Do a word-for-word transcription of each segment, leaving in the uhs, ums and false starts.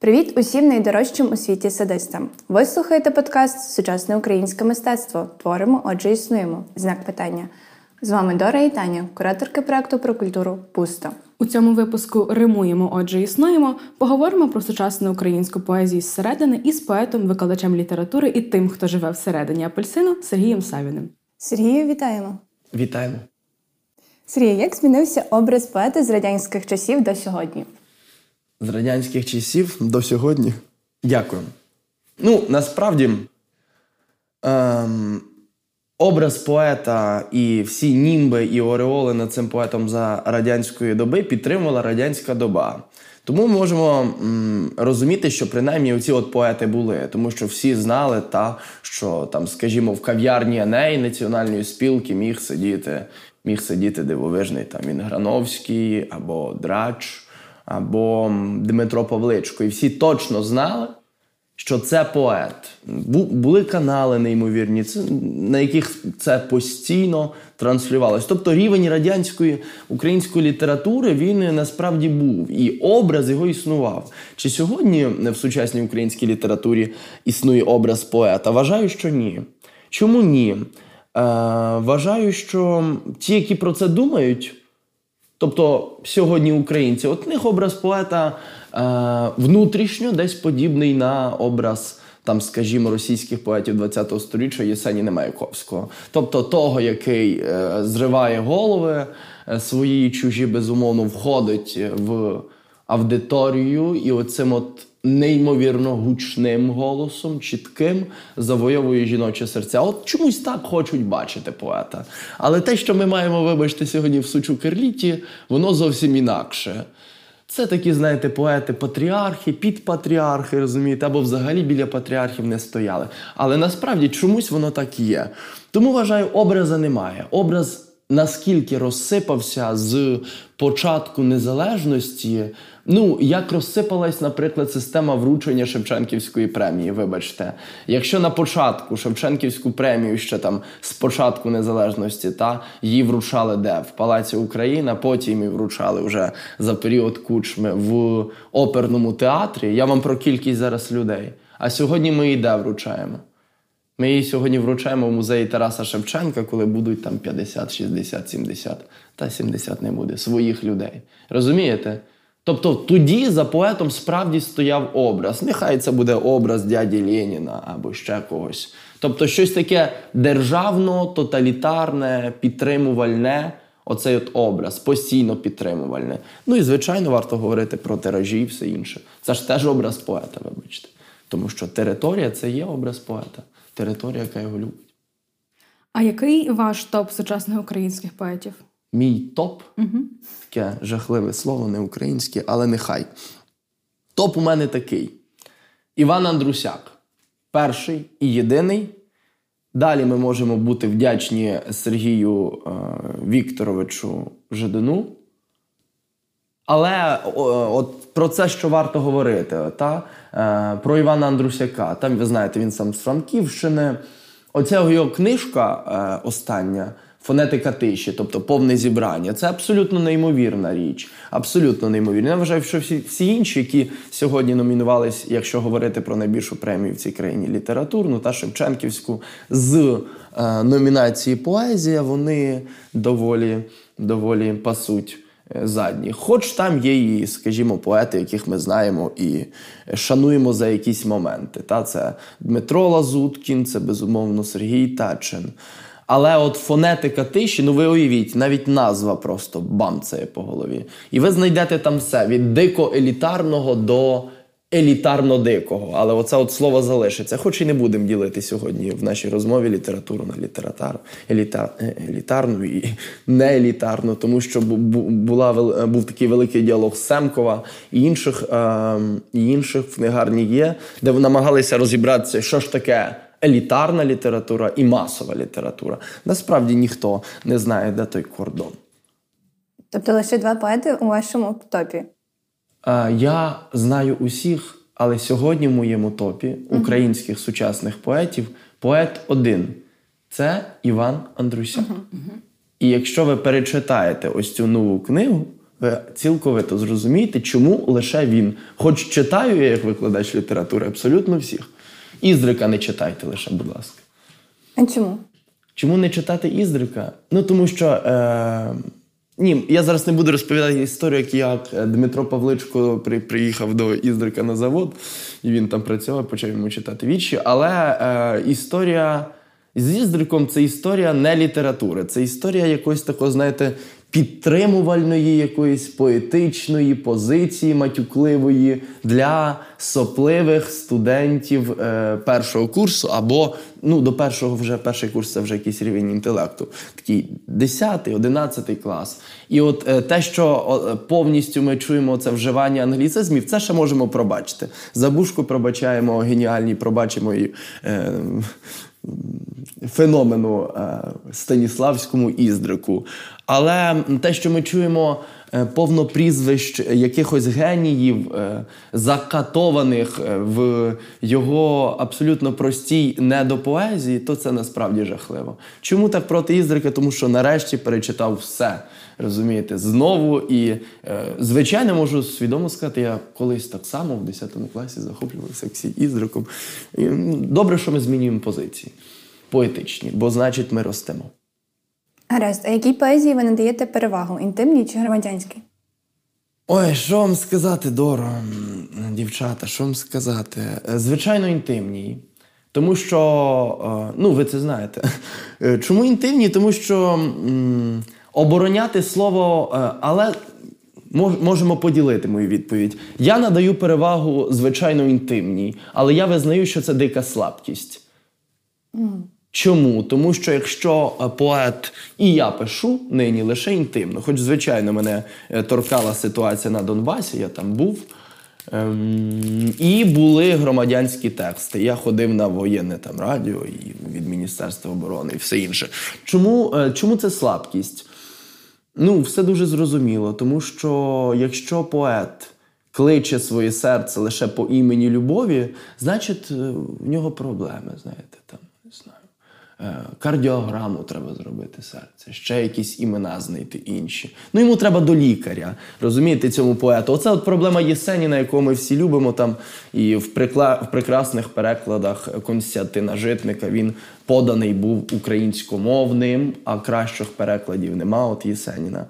Привіт усім найдорожчим у світі садистам! Ви слухаєте подкаст «Сучасне українське мистецтво. Творимо, отже, існуємо. Знак питання». З вами Дора і Таня, кураторки проєкту про культуру «Пусто». У цьому випуску «Римуємо, отже, існуємо» поговоримо про сучасну українську поезію зсередини із поетом, викладачем літератури і тим, хто живе всередині апельсину, Сергієм Савіним. Сергію, вітаємо! Вітаємо! Сергій, як змінився образ поета з радянських часів до сьогодні? З радянських часів до сьогодні? Дякую. Ну, насправді, ем, образ поета і всі німби і ореоли над цим поетом за радянської доби підтримувала радянська доба. Тому ми можемо м, розуміти, що принаймні оці от поети були. Тому що всі знали, та, що, там, скажімо, в кав'ярні Анеї національної спілки міг сидіти, міг сидіти дивовижний там, Вінграновський або Драч, або Дмитро Павличко. І всі точно знали, що це поет. Були канали неймовірні, на яких це постійно транслювалось. Тобто рівень радянської української літератури, він насправді був. І образ його існував. Чи сьогодні в сучасній українській літературі існує образ поета? Вважаю, що ні. Чому ні? Е, вважаю, що ті, які про це думають, тобто сьогодні українці, от в них образ поета е, внутрішньо десь подібний на образ, там, скажімо, російських поетів ХХ століття Єсеніна Маяковського. Тобто того, який е, зриває голови, е, свої чужі, безумовно, входить в аудиторію і оцим от неймовірно гучним голосом, чітким, завойовує жіноче серце. От чомусь так хочуть бачити поета. Але те, що ми маємо, вибачте, сьогодні в сучу-керліті, воно зовсім інакше. Це такі, знаєте, поети-патріархи, підпатріархи, розумієте, або взагалі біля патріархів не стояли. Але насправді чомусь воно так є. Тому, вважаю, образа немає. Образ наскільки розсипався з початку незалежності, ну, як розсипалась, наприклад, система вручення Шевченківської премії, вибачте. Якщо на початку Шевченківську премію ще там з початку незалежності, та, її вручали де? В Палаці Україна, потім її вручали вже за період Кучми в оперному театрі. Я вам про кількість зараз людей. А сьогодні ми її де вручаємо? Ми її сьогодні вручаємо в музеї Тараса Шевченка, коли будуть там п'ятдесят, шістдесят, сімдесят, та сімдесят не буде, своїх людей. Розумієте? Тобто тоді за поетом справді стояв образ. Нехай це буде образ дяді Леніна або ще когось. Тобто щось таке державно, тоталітарне, підтримувальне, оцей от образ, постійно підтримувальне. Ну і, звичайно, варто говорити про тиражі і все інше. Це ж теж образ поета, вибачте. Тому що територія – це є образ поета. Територія, яка його любить. А який ваш топ сучасних українських поетів? Мій топ? Угу. Таке жахливе слово, не українське, але нехай. Топ у мене такий. Іван Андрусяк. Перший і єдиний. Далі ми можемо бути вдячні Сергію е, Вікторовичу Жадану. Але о, от про це, що варто говорити, та? Е, про Івана Андрусяка. Там, ви знаєте, він сам з Франківщини. Оця його книжка е, «Остання», «Фонетика тиші», тобто повне зібрання. Це абсолютно неймовірна річ. Абсолютно неймовірна. Я вважаю, що всі, всі інші, які сьогодні номінувались, якщо говорити про найбільшу премію в цій країні літературну та Шевченківську, з е, номінації «Поезія», вони доволі, доволі пасуть задні. Хоч там є і, скажімо, поети, яких ми знаємо і шануємо за якісь моменти. Та? Це Дмитро Лазуткін, це, безумовно, Сергій Тачин. Але от фонетика тиші, ну ви уявіть, навіть назва просто бамцає по голові. І ви знайдете там все, від дико-елітарного до елітарно-дикого. Але оце от слово залишиться. Хоч і не будемо ділити сьогодні в нашій розмові літературу на літератар, елітар, елітарну і неелітарну, тому що була, був такий великий діалог Семкова і інших, е, інших в книгарні є, де намагалися розібратися, що ж таке елітарна література і масова література. Насправді ніхто не знає, де той кордон. Тобто лише два поети у вашому топі? Я знаю усіх, але сьогодні в моєму топі українських uh-huh. сучасних поетів поет один. Це Іван Андрусяк. Uh-huh. Uh-huh. І якщо ви перечитаєте ось цю нову книгу ви цілковито зрозумієте, чому лише він. Хоч читаю я, як викладач літератури, абсолютно всіх. Іздрика не читайте лише, будь ласка. А чому? Чому не читати Іздрика? Ну, тому що... Е... Ні, я зараз не буду розповідати історію, як Дмитро Павличко при... приїхав до Іздрика на завод, і він там працював, почав йому читати вірші. Але е... історія з Іздриком – це історія не літератури. Це історія якоїсь такого, знаєте, підтримувальної якоїсь поетичної позиції матюкливої для сопливих студентів е, першого курсу або, ну, до першого вже, перший курс – це вже якийсь рівень інтелекту. Такий десятий-одинадцятий клас. І от е, те, що повністю ми чуємо це вживання англіцизмів, це ще можемо пробачити. Забушку пробачаємо, геніальні пробачимо і... Е, феномену е, Станіславському Іздрику. Але те, що ми чуємо е, повно прізвищ якихось геніїв, е, закатованих в його абсолютно простій недопоезії, то це насправді жахливо. Чому так проти Іздрика? Тому що нарешті перечитав все. Розумієте? Знову і, е, звичайно, можу свідомо сказати, я колись так само в десятому класі захоплювався всі Іздриком. І добре, що ми змінюємо позиції. Поетичні, бо, значить, ми ростемо. Гаразд. А якій поезії ви надаєте перевагу? Інтимній чи громадянській? Ой, що вам сказати, Доро, дівчата, що вам сказати? Звичайно, інтимній. Тому що, ну, ви це знаєте. Чому інтимній? Тому що м, обороняти слово, але можемо поділити мою відповідь. Я надаю перевагу, звичайно, інтимній, але я визнаю, що це дика слабкість. Mm. Чому? Тому що якщо поет і я пишу нині лише інтимно, хоч, звичайно, мене торкала ситуація на Донбасі, я там був, ем, і були громадянські тексти. Я ходив на воєнне там радіо і від Міністерства оборони і все інше. Чому, е, чому це слабкість? Ну, все дуже зрозуміло, тому що якщо поет кличе своє серце лише по імені любові, значить, в нього проблеми, знаєте, там. Не знаю, кардіограму треба зробити серце, ще якісь імена знайти інші. Ну, йому треба до лікаря, розумієте, цьому поету. Оце от проблема Єсеніна, якого ми всі любимо там, і в, прикла... в прекрасних перекладах Константина Житника він поданий був українськомовним, а кращих перекладів нема от Єсеніна.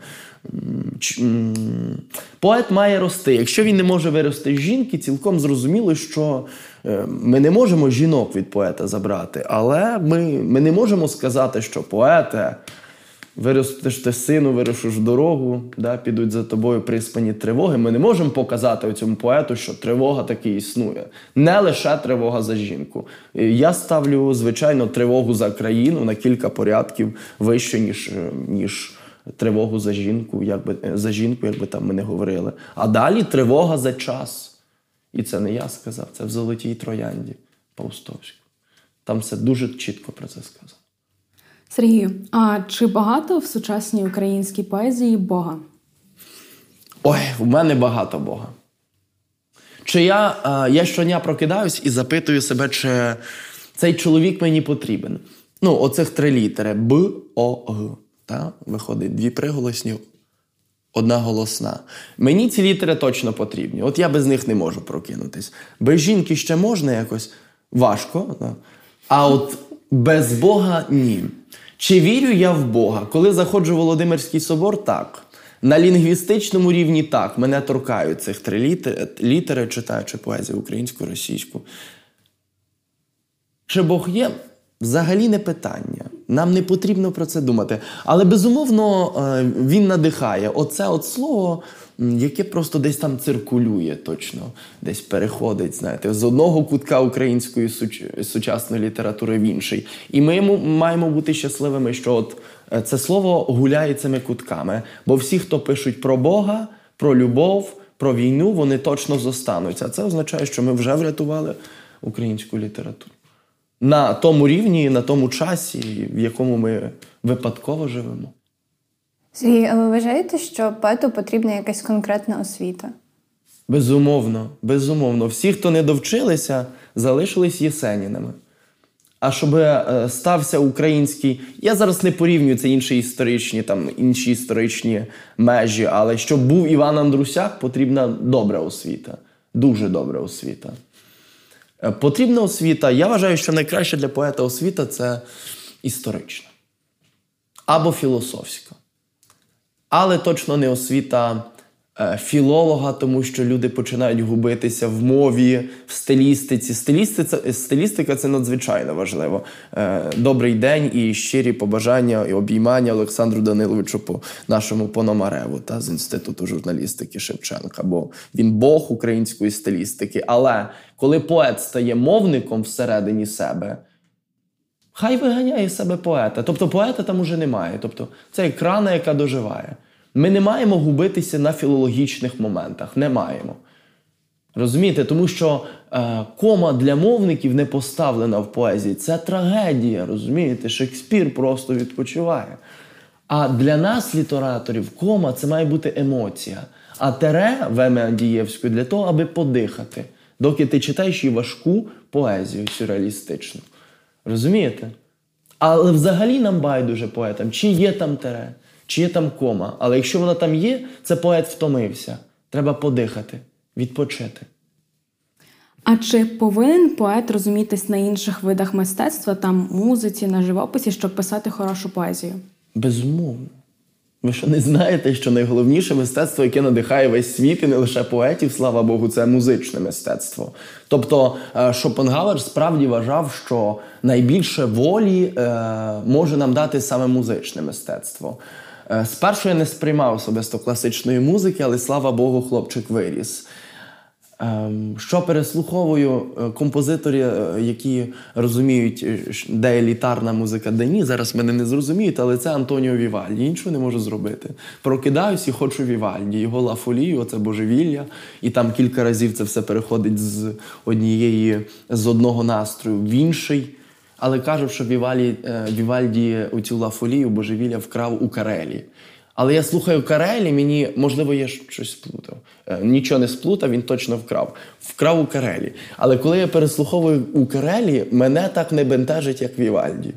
Поет має рости. Якщо він не може вирости з жінки, цілком зрозуміло, що ми не можемо жінок від поета забрати, але ми, ми не можемо сказати, що поете, виростеш ти сину, вирушиш в дорогу, да, підуть за тобою приспані тривоги. Ми не можемо показати цьому поету, що тривога таки існує. Не лише тривога за жінку. Я ставлю, звичайно, тривогу за країну на кілька порядків вище, ніж... ніж тривогу за жінку, як би, за жінку, як би там ми не говорили. А далі тривога за час. І це не я сказав, це в «Золотій троянді» Паустовського. Там все дуже чітко про це сказано. Сергію, а чи багато в сучасній українській поезії Бога? Ой, в мене багато Бога. Чи я, я щодня прокидаюсь і запитую себе, чи цей чоловік мені потрібен? Ну, оцих три літери. Б-О-Г. Та? Виходить, дві приголосні, одна голосна. Мені ці літери точно потрібні. От я без них не можу прокинутись. Без жінки ще можна якось важко, та? А от без Бога – ні. Чи вірю я в Бога? Коли заходжу в Володимирський собор – так. На лінгвістичному рівні – так. Мене торкають цих три літери, літери читаючи поезію українську, російську. Чи Бог є? Взагалі не питання. Нам не потрібно про це думати. Але, безумовно, він надихає. Оце от слово, яке просто десь там циркулює точно, десь переходить, знаєте, з одного кутка української суч... сучасної літератури в інший. І ми маємо бути щасливими, що от це слово гуляє цими кутками. Бо всі, хто пишуть про Бога, про любов, про війну, вони точно зостануться. Це означає, що ми вже врятували українську літературу. На тому рівні, на тому часі, в якому ми випадково живемо. Сергій, а ви вважаєте, що поету потрібна якась конкретна освіта? Безумовно, безумовно. Всі, хто не довчилися, залишились Єсенінами. а щоб е, стався український... Я зараз не порівнюю це інші історичні, там, інші історичні межі, але щоб був Іван Андрусяк, потрібна добра освіта. Дуже добра освіта. Е, потрібна освіта, я вважаю, що найкраща для поета освіта – це історична. Або філософська. Але точно не освіта філолога, тому що люди починають губитися в мові, в стилістиці. Стилістика, стилістика – це надзвичайно важливо. Добрий день і щирі побажання і обіймання Олександру Даниловичу по нашому Пономареву та з Інституту журналістики Шевченка, бо він бог української стилістики. Але коли поет стає мовником всередині себе, хай виганяє з себе поета. Тобто поета там уже немає. Тобто це як рана, яка доживає. Ми не маємо губитися на філологічних моментах. Не маємо. Розумієте? Тому що е, кома для мовників не поставлена в поезії. Це трагедія, розумієте? Шекспір просто відпочиває. А для нас, літераторів, кома – це має бути емоція. А тере, веме Дієвською, для того, аби подихати. Доки ти читаєш і важку поезію сюрреалістичну. Розумієте? Але взагалі нам байдуже поетам, чи є там тере, чи є там кома. Але якщо вона там є, це поет втомився. Треба подихати, відпочити. А чи повинен поет розумітись на інших видах мистецтва, там музиці, на живописі, щоб писати хорошу поезію? Безумовно. Ви що, не знаєте, що найголовніше мистецтво, яке надихає весь світ, і не лише поетів, слава Богу, це музичне мистецтво. Тобто Шопенгауер справді вважав, що найбільше волі може нам дати саме музичне мистецтво. Спершу я не сприймав особисто класичної музики, але, слава Богу, хлопчик виріс. Що переслуховую композиторів, які розуміють, де елітарна музика, де ні, зараз мене не зрозуміють, але це Антоніо Вівальді, нічого не можу зробити. Прокидаюсь і хочу Вівальді, його «Ла Фолія», це божевілля, і там кілька разів це все переходить з однієї, з одного настрою в інший. Але кажуть, що Вівальді, Вівальді у цю «Ла Фолію» божевілля вкрав у Карелі. Але я слухаю Карелі, мені, можливо, я щось сплутав. Е, нічого не сплутав, він точно вкрав. Вкрав у Карелі. Але коли я переслуховую у Карелі, мене так не бентежить, як Вівальді.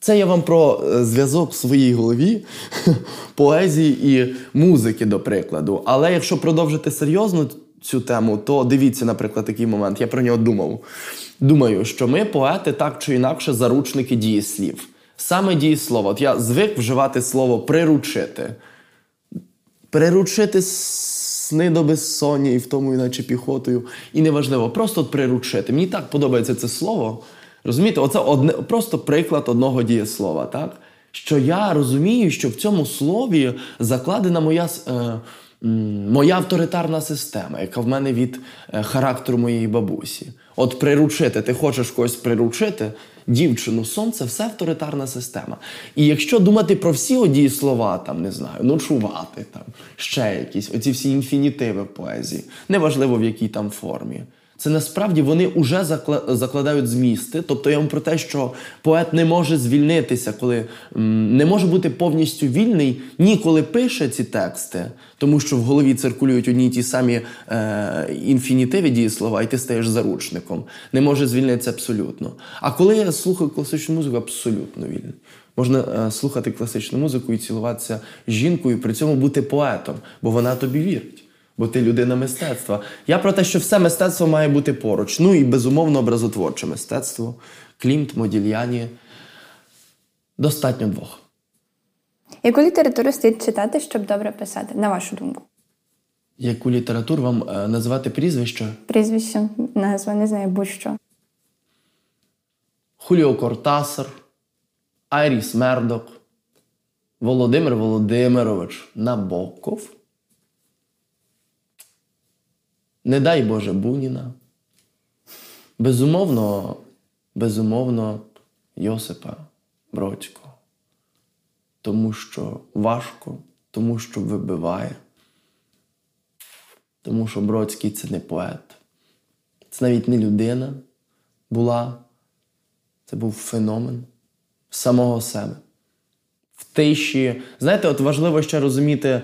Це я вам про е, зв'язок в своїй голові, поезії і музики, до прикладу. Але якщо продовжити серйозно цю тему, то дивіться, наприклад, такий момент. Я про нього думав. Думаю, що ми, поети, так чи інакше заручники дієслів. Саме дієслово. От я звик вживати слово «приручити». Приручити сни до безсоння і втому, іначе піхотою. І неважливо, просто от приручити. Мені так подобається це слово. Розумієте? Оце одне, просто приклад одного дієслова, так? Що я розумію, що в цьому слові закладена моя, е, моя авторитарна система, яка в мене від е, характеру моєї бабусі. От приручити, ти хочеш когось приручити, дівчину, сонце, все авторитарна система. І якщо думати про всі одії слова, там, не знаю, ночувати, там, ще якісь, оці всі інфінітиви в поезії, неважливо в якій там формі, це насправді вони вже закладають змісти. Тобто я вам про те, що поет не може звільнитися, коли м, не може бути повністю вільний, ні коли пише ці тексти, тому що в голові циркулюють одні й ті самі е, інфінітиви дієслова, і ти стаєш заручником. Не може звільнитися абсолютно. А коли я слухаю класичну музику, абсолютно вільний. Можна е, слухати класичну музику і цілуватися з жінкою, при цьому бути поетом, бо вона тобі вірить. Бо ти людина мистецтва. Я про те, що все мистецтво має бути поруч. Ну і, безумовно, образотворче мистецтво. Клімт, Модільяні. Достатньо двох. Яку літературу слід читати, щоб добре писати, на вашу думку? Яку літературу вам е, називати прізвище? Прізвище, назва, не знаю, будь-що. Хуліо Кортасар, Айріс Мердок, Володимир Володимирович Набоков. Не дай Боже, Буніна. Безумовно, безумовно, Йосипа Бродського. Тому що важко, тому що вибиває. Тому що Бродський – це не поет. Це навіть не людина була. Це був феномен самого себе. В тиші. Знаєте, от важливо ще розуміти,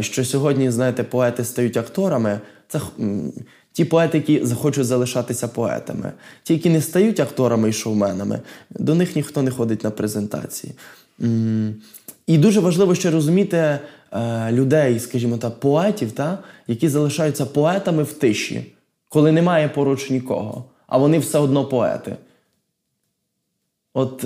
що сьогодні, знаєте, поети стають акторами. Це ті поети, які захочуть залишатися поетами. Ті, які не стають акторами і шоуменами, до них ніхто не ходить на презентації. І дуже важливо ще розуміти людей, скажімо так, поетів, та, які залишаються поетами в тиші, коли немає поруч нікого, а вони все одно поети. От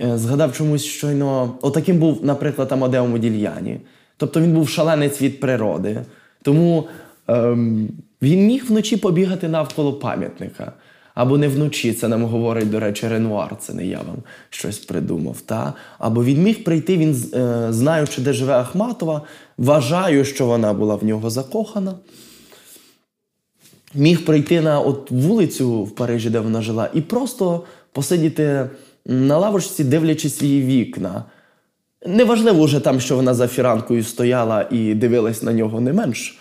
згадав чомусь щойно, отаким був, наприклад, Амадео Модільяні. Тобто він був шаленець від природи. Тому ем, він міг вночі побігати навколо пам'ятника. Або не вночі, це нам говорить, до речі, Ренуар, це не я вам щось придумав. Та? Або він міг прийти, він, е, знаючи, де живе Ахматова, вважаю, що вона була в нього закохана. Міг прийти на от вулицю в Парижі, де вона жила, і просто посидіти на лавочці, дивлячись її вікна. Неважливо вже там, що вона за фіранкою стояла і дивилась на нього не менш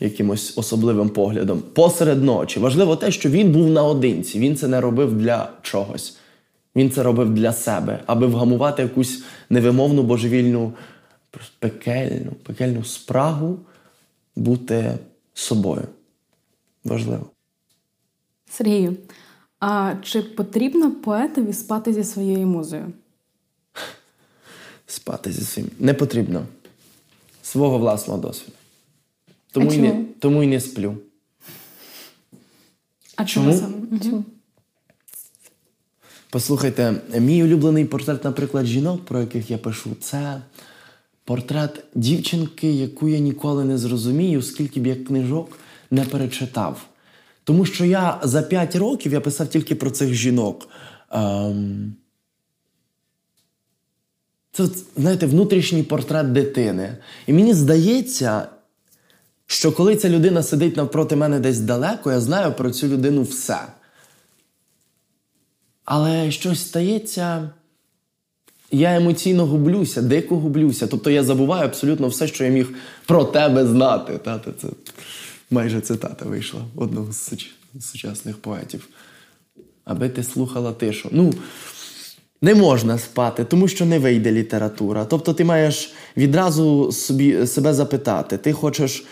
якимось особливим поглядом. Посеред ночі. Важливо те, що він був наодинці. Він це не робив для чогось. Він це робив для себе, аби вгамувати якусь невимовну, божевільну, пекельну, пекельну спрагу бути собою. Важливо. Сергію, а чи потрібно поетові спати зі своєю музею? Спати зі своїм. Не потрібно. Свого власного досвіду. Тому, і не, тому і не сплю. А чому? Чому? Чому? Послухайте, мій улюблений портрет, наприклад, жінок, про яких я пишу, це портрет дівчинки, яку я ніколи не зрозумію, скільки б я книжок не перечитав. Тому що я за п'ять років я писав тільки про цих жінок. Ем... Це, знаєте, внутрішній портрет дитини. І мені здається, що коли ця людина сидить навпроти мене десь далеко, я знаю про цю людину все. Але щось стається, я емоційно гублюся, дико гублюся. Тобто я забуваю абсолютно все, що я міг про тебе знати. Тата, це майже цитата вийшла одного з сучасних поетів. Аби ти слухала тишу. Ну, не можна спати, тому що не вийде література. Тобто ти маєш відразу собі, себе запитати. Ти хочеш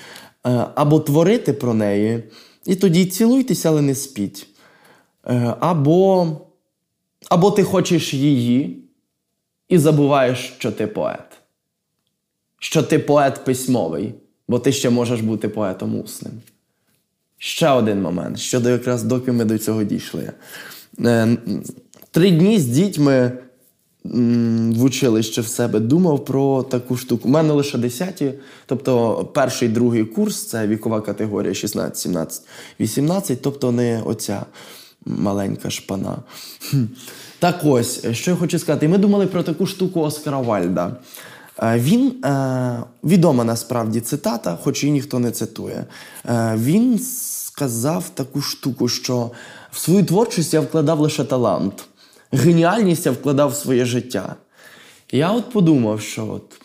е, або творити про неї, і тоді цілуйтеся, але не спіть. Е, або, або ти хочеш її і забуваєш, що ти поет. Що ти поет письмовий, бо ти ще можеш бути поетом усним. Ще один момент, щодо якраз доки ми до цього дійшли. Е, Три дні з дітьми м, в училищі в себе думав про таку штуку. У мене лише десяті, тобто перший, другий курс, це вікова категорія шістнадцять, сімнадцять, вісімнадцять, тобто не оця маленька шпана. Так ось, що я хочу сказати. Ми думали про таку штуку Оскара Вальда. Він, відома насправді цитата, хоч її ніхто не цитує, він сказав таку штуку, що в свою творчість я вкладав лише талант. Геніальність я вкладав в своє життя. Я от подумав, що от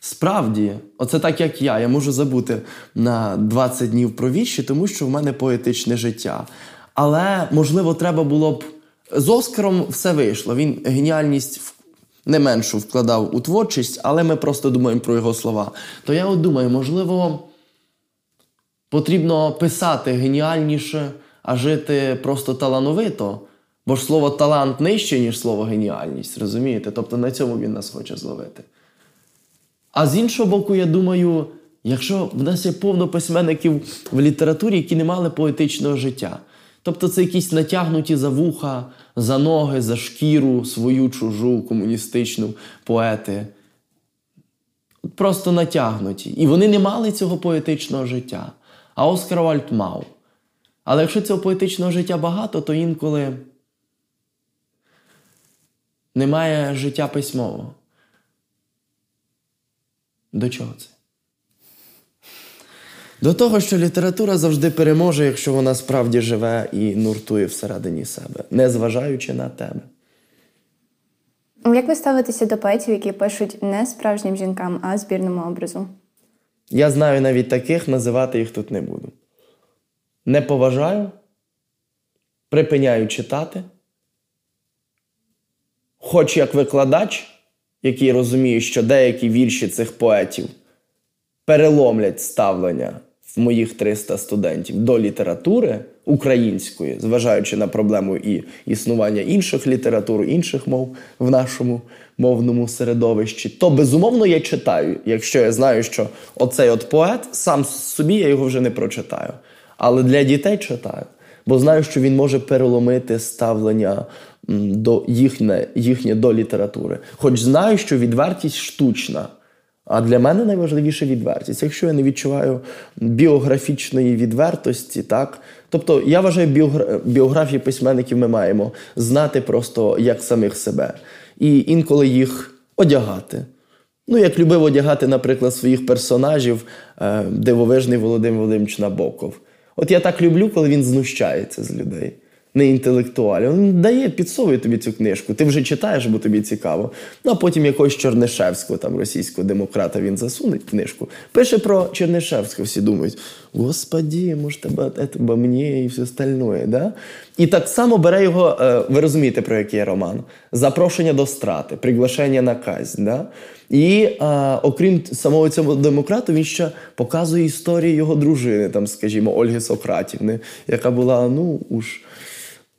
справді, оце так як я, я можу забути на двадцять днів про вірші, тому що в мене поетичне життя. Але, можливо, треба було б... З Оскаром все вийшло. Він геніальність не меншу вкладав у творчість, але ми просто думаємо про його слова. То я от думаю, можливо, потрібно писати геніальніше, а жити просто талановито, бо ж слово «талант» нижче, ніж слово «геніальність», розумієте? Тобто на цьому він нас хоче зловити. А з іншого боку, я думаю, якщо в нас є повно письменників в літературі, які не мали поетичного життя, тобто це якісь натягнуті за вуха, за ноги, за шкіру, свою, чужу, комуністичну поети. Просто натягнуті. І вони не мали цього поетичного життя. А Оскар Вальд мав. Але якщо цього поетичного життя багато, то інколи немає життя письмового. До чого це? До того, що література завжди переможе, якщо вона справді живе і нуртує всередині себе, не зважаючи на тебе. Як ви ставитеся до поетів, які пишуть не справжнім жінкам, а збірному образу? Я знаю навіть таких, називати їх тут не буду. Не поважаю, припиняю читати. Хоч як викладач, який розуміє, що деякі вірші цих поетів переломлять ставлення моїх триста студентів до літератури української, зважаючи на проблему і існування інших літератур, інших мов в нашому мовному середовищі, то, безумовно, я читаю. Якщо я знаю, що оцей от поет, сам собі я його вже не прочитаю. Але для дітей читаю. Бо знаю, що він може переломити ставлення до їхнє, їхнє до літератури. Хоч знаю, що відвертість штучна. А для мене найважливіше відвертість. Якщо я не відчуваю біографічної відвертості, так? Тобто, я вважаю, біогра... біографії письменників ми маємо знати просто як самих себе. І інколи їх одягати. Ну, як любив одягати, наприклад, своїх персонажів е, дивовижний Володимир Володимирович Набоков. От я так люблю, коли він знущається з людей. Не інтелектуально. Він дає, підсовує тобі цю книжку. Ти вже читаєш, бо тобі цікаво. Ну, а потім якогось Чернишевського, там, російського демократа, він засуне книжку. Пише про Чернишевського. Всі думають, господі, може, тебе, це бо мені і все остальне, да? І так само бере його, ви розумієте, про який роман. Запрошення до страти, приглашення на казнь, да? І, а, окрім самого цього демократу, він ще показує історії його дружини, там, скажімо, Ольги Сократівни, яка була, ну, уж...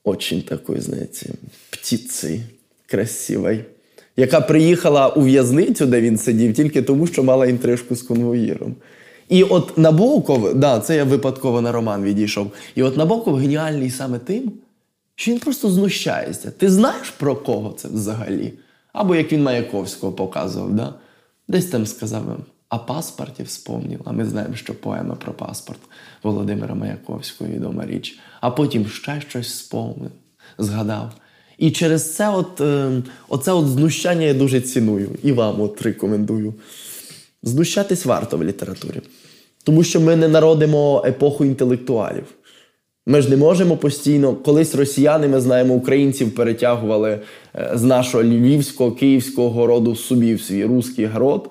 очень такой, знаєте, птицей красивой, яка приїхала у в'язницю, де він сидів, тільки тому, що мала інтрижку з конвоїром. І от Набоков, да, це я випадково на роман відійшов, і от Набоков геніальний саме тим, що він просто знущається. Ти знаєш, про кого це взагалі? Або як він Маяковського показував, да? Десь там сказав вам, а паспорті вспомнив, а ми знаємо, що поема про паспорт Володимира Маяковського відома річ. А потім ще щось вспомнив, згадав. І через це от, оце от знущання я дуже ціную. І вам от рекомендую. Знущатись варто в літературі. Тому що ми не народимо епоху інтелектуалів. Ми ж не можемо постійно... Колись росіяни, ми знаємо, українців перетягували з нашого львівського, київського городу собі в свій руський город.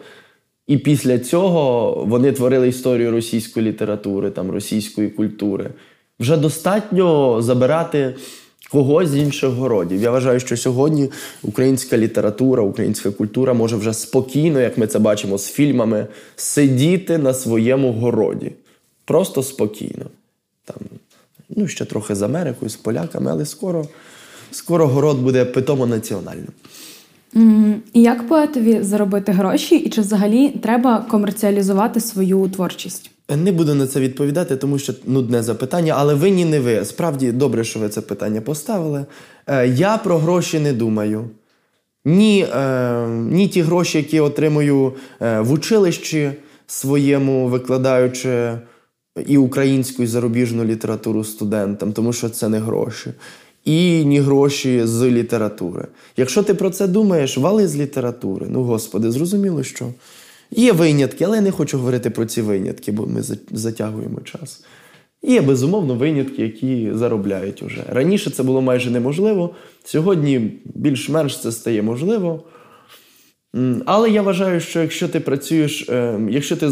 І після цього вони творили історію російської літератури, там, російської культури. Вже достатньо забирати когось з інших городів. Я вважаю, що сьогодні українська література, українська культура може вже спокійно, як ми це бачимо з фільмами, сидіти на своєму городі. Просто спокійно. Там, ну, ще трохи з Америкою, з поляками, але скоро, скоро город буде питомо національним. І як поетові заробити гроші, і чи взагалі треба комерціалізувати свою творчість? Не буду на це відповідати, тому що нудне запитання, але ви ні, не ви. Справді, добре, що ви це питання поставили. Е, я про гроші не думаю. Ні, е, ні ті гроші, які отримую е, в училищі своєму, викладаючи і українську, і зарубіжну літературу студентам, тому що це не гроші. І ні гроші з літератури. Якщо ти про це думаєш, вали з літератури. Ну, господи, зрозуміло, що є винятки, але я не хочу говорити про ці винятки, бо ми затягуємо час. Є, безумовно, винятки, які заробляють уже. Раніше це було майже неможливо, сьогодні більш-менш це стає можливо. Але я вважаю, що якщо ти працюєш, якщо ти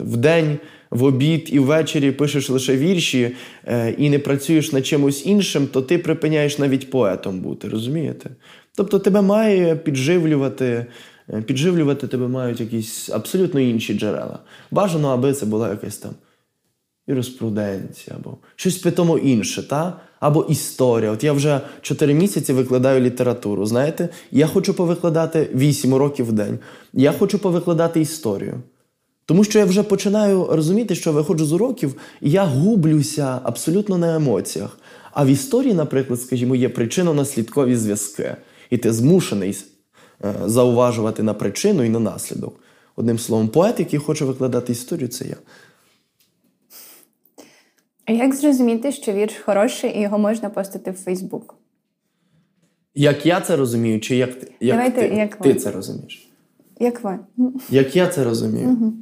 в день, в обід і ввечері пишеш лише вірші і не працюєш над чимось іншим, то ти припиняєш навіть поетом бути, розумієте? Тобто тебе має підживлювати, підживлювати тебе мають якісь абсолютно інші джерела. Бажано, аби це була якась там юриспруденція або щось питомо інше, та? Або історія. От я вже чотири місяці викладаю літературу, знаєте? Я хочу повикладати вісім уроків в день. Я хочу повикладати історію. Тому що я вже починаю розуміти, що виходжу з уроків, і я гублюся абсолютно на емоціях. А в історії, наприклад, скажімо, є причинно-наслідкові зв'язки. І ти змушений зауважувати на причину і на наслідок. Одним словом, поет, який хоче викладати історію, це я. А як зрозуміти, що вірш хороший і його можна постити в Фейсбук? Як я це розумію, чи як, як Давайте, ти, як ти це розумієш? Як ви? Як я це розумію? Угу.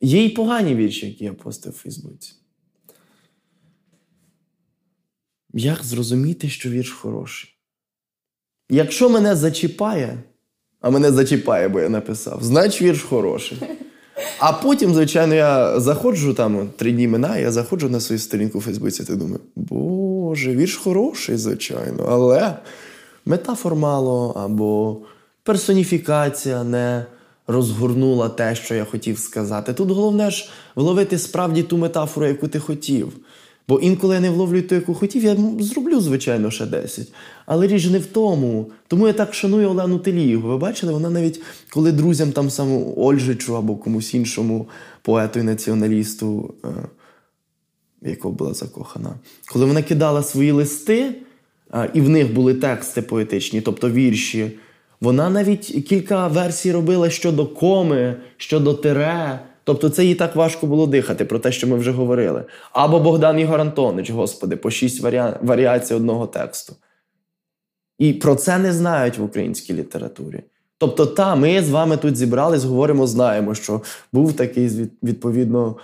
Є й погані вірші, які я постив в Фейсбуці. Як зрозуміти, що вірш хороший? Якщо мене зачіпає, а мене зачіпає, бо я написав, значить вірш хороший. А потім, звичайно, я заходжу, там три дні минає, я заходжу на свою сторінку в Фейсбуці, ти думаю, боже, вірш хороший, звичайно, але метафор мало, або персоніфікація не розгорнула те, що я хотів сказати. Тут головне ж вловити справді ту метафору, яку ти хотів. Бо інколи я не вловлю ту, яку хотів, я зроблю, звичайно, ще десять. Але річ не в тому. Тому я так шаную Олену Телієву. Ви бачили, вона навіть, коли друзям там саму Ольжичу або комусь іншому поету і націоналісту, е, якого була закохана, коли вона кидала свої листи, е, і в них були тексти поетичні, тобто вірші, вона навіть кілька версій робила щодо коми, щодо тире. Тобто це їй так важко було дихати, про те, що ми вже говорили. Або Богдан Ігор Антонич, господи, по шість варіа... варіацій одного тексту. І про це не знають в українській літературі. Тобто, та, ми з вами тут зібрались, говоримо, знаємо, що був такий, відповідно,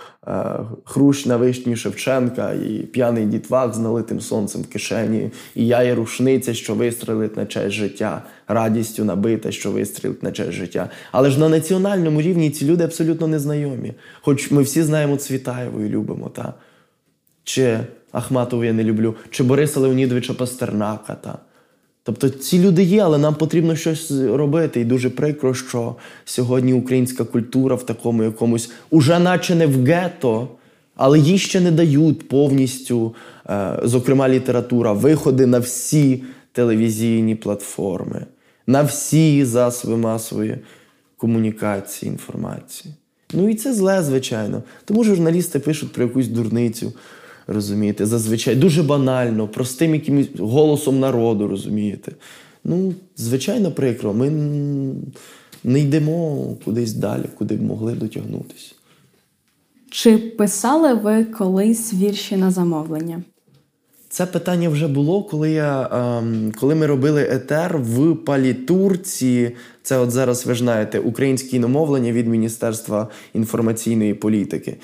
хрущ на вишні Шевченка, і п'яний дітвак з налитим сонцем в кишені, і я є рушниця, що вистрілить на честь життя, радістю набита, що вистрілить на честь життя. Але ж на національному рівні ці люди абсолютно незнайомі. Хоч ми всі знаємо Цвітаєву і любимо, та? Чи Ахматову я не люблю, чи Бориса Леонідовича Пастернака, та? Тобто ці люди є, але нам потрібно щось робити. І дуже прикро, що сьогодні українська культура в такому якомусь, уже наче не в гетто, але їй ще не дають повністю, е, зокрема література, виходи на всі телевізійні платформи, на всі засоби масової комунікації, інформації. Ну і це зле, звичайно. Тому журналісти пишуть про якусь дурницю. Розумієте, зазвичай дуже банально, простим якимось голосом народу, розумієте. Ну, звичайно, прикро, ми не йдемо кудись далі, куди б могли дотягнутися. Чи писали ви колись вірші на замовлення? Це питання вже було, коли, я, ем, коли ми робили етер в Палітурці. Це от зараз, ви ж знаєте, українське іномовлення від Міністерства інформаційної політики.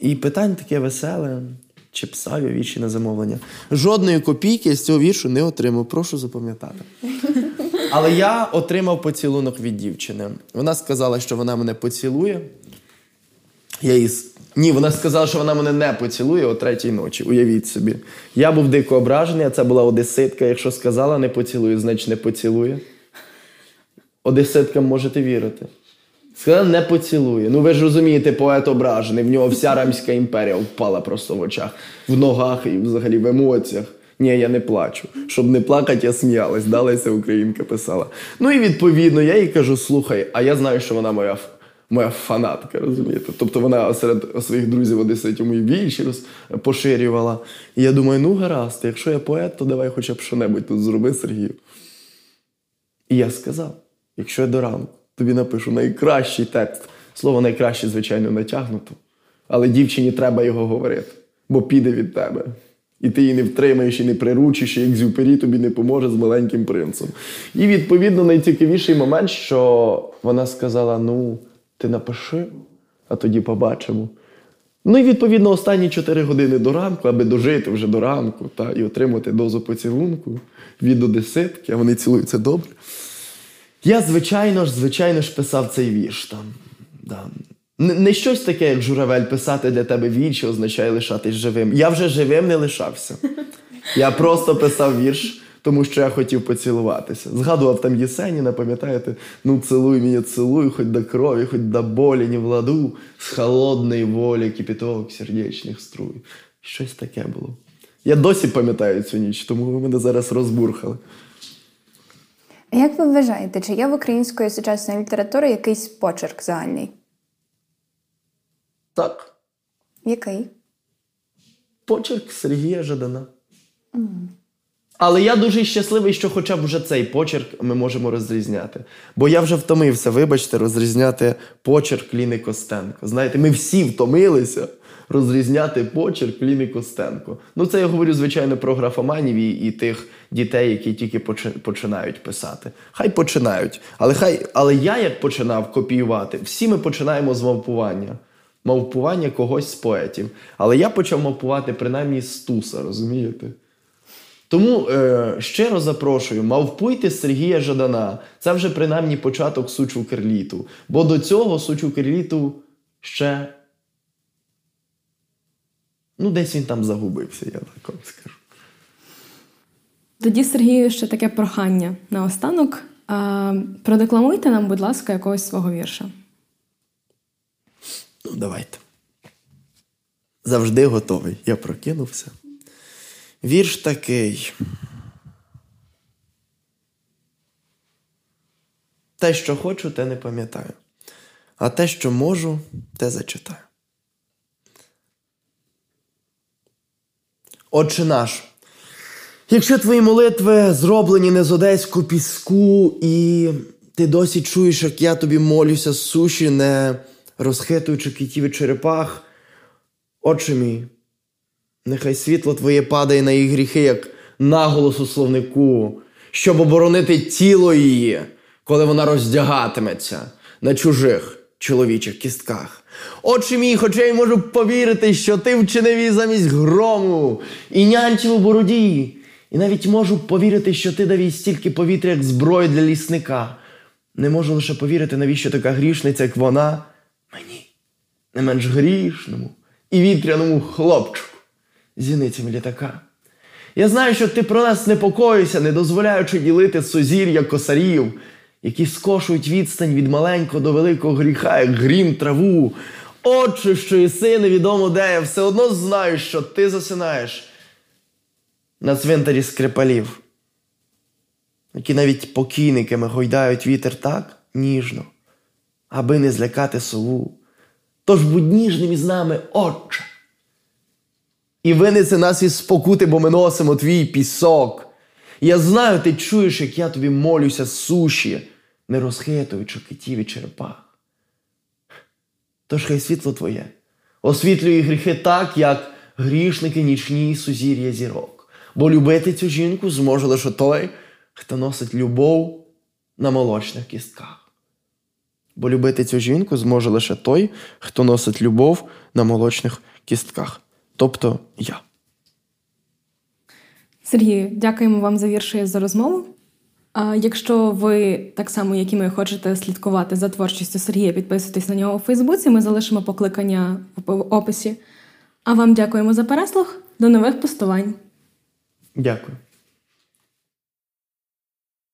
І питання таке веселе. Чи писав я вірші на замовлення? Жодної копійки я з цього віршу не отримав. Прошу запам'ятати. Але я отримав поцілунок від дівчини. Вона сказала, що вона мене поцілує. Я її... Ні, вона сказала, що вона мене не поцілує о третій ночі. Уявіть собі. Я був дико ображений, а це була одеситка. Якщо сказала не поцілує, значить не поцілує. Одеситкам можете вірити. Сказав, не поцілує. Ну ви ж розумієте, поет ображений. В нього вся Римська імперія впала просто в очах, в ногах і взагалі в емоціях. Ні, я не плачу. Щоб не плакати, я сміялась. Далася українка писала. Ну і відповідно, я їй кажу, слухай, а я знаю, що вона моя, моя фанатка, розумієте? Тобто вона серед своїх друзів одеситів мої вірші поширювала. І я думаю, ну гаразд, якщо я поет, то давай хоча б що-небудь тут зроби, Сергію. І я сказав, якщо я до ранку тобі напишу найкращий текст. Слово «найкраще», звичайно, натягнуто. Але дівчині треба його говорити. Бо піде від тебе. І ти її не втримаєш, і не приручиш, і Екзюпері тобі не поможе з маленьким принцем. І, відповідно, найцікавіший момент, що вона сказала, ну, ти напиши, а тоді побачимо. Ну і, відповідно, останні чотири години до ранку, аби дожити вже до ранку, та, і отримати дозу поцілунку від одеситки, а вони цілуються добре. Я, звичайно ж, звичайно ж, писав цей вірш. Там, да. не, не щось таке, як Журавель, писати для тебе вірші означає лишатись живим. Я вже живим не лишався. Я просто писав вірш, тому що я хотів поцілуватися. Згадував там Єсеніна, пам'ятаєте? Ну, цілуй мене, цілуй, хоч до крові, хоч до болі не владу, з холодної волі кипіток сердечних струй. Щось таке було. Я досі пам'ятаю цю ніч, тому ви мене зараз розбурхали. Як ви вважаєте, чи є в української сучасної літератури якийсь почерк загальний? Так. Який? Почерк Сергія Жадана. Mm. Але я дуже щасливий, що хоча б вже цей почерк ми можемо розрізняти. Бо я вже втомився, вибачте, розрізняти почерк Ліни Костенко. Знаєте, ми всі втомилися розрізняти почерк Ліни Костенко. Ну, це я говорю, звичайно, про графоманів і, і тих дітей, які тільки починають писати. Хай починають. Але, хай, але я, як починав копіювати, всі ми починаємо з мавпування. Мавпування когось з поетів. Але я почав мавпувати принаймні з Туса, розумієте? Тому е, щиро запрошую, мавпуйте Сергія Жадана. Це вже принаймні початок Сучу Керліту. Бо до цього Сучу Керліту ще... Ну, десь він там загубився, я так вам скажу. Тоді, Сергію, ще таке прохання наостанок. Продекламуйте нам, будь ласка, якогось свого вірша. Ну, давайте. Завжди готовий. Я прокинувся. Вірш такий. Те, що хочу, те не пам'ятаю. А те, що можу, те зачитаю. Отче наш, якщо твої молитви зроблені не з одеську піску, і ти досі чуєш, як я тобі молюся з суші, не розхитуючи китів і черепах, отче мій, нехай світло твоє падає на її гріхи, як наголос у словнику, щоб оборонити тіло її, коли вона роздягатиметься на чужих чоловічих кістках. Отче мій, хоча й можу повірити, що ти вчинив її замість грому і нянчив у бороді. І навіть можу повірити, що ти дав їй стільки повітря, як зброю для лісника. Не можу лише повірити, навіщо така грішниця, як вона, мені, не менш грішному і вітряному хлопчику зіницями літака. Я знаю, що ти про нас непокоїшся, не дозволяючи ділити сузір'я косарів, які скошують відстань від маленького до великого гріха, як грім траву. Отче, що єси, невідомо де, я все одно знаю, що ти засинаєш на цвинтарі скрипалів, які навіть покійниками гойдають вітер так ніжно, аби не злякати сову. Тож будь ніжним із нами, Отче, і винеси нас із спокути, бо ми носимо твій пісок. Я знаю, ти чуєш, як я тобі молюся з суші, не розхитуючи китів і черепах. Тож хай світло твоє освітлює гріхи так, як грішники нічні сузір'я зірок. Бо любити цю жінку зможе лише той, хто носить любов на молочних кістках. Бо любити цю жінку зможе лише той, хто носить любов на молочних кістках. Тобто я. Сергію, дякуємо вам за вірші, за розмову. А якщо ви так само, як і ми, хочете слідкувати за творчістю Сергія, підписуйтесь на нього у Фейсбуці, ми залишимо покликання в описі. А вам дякуємо за переслух. До нових постувань. Дякую.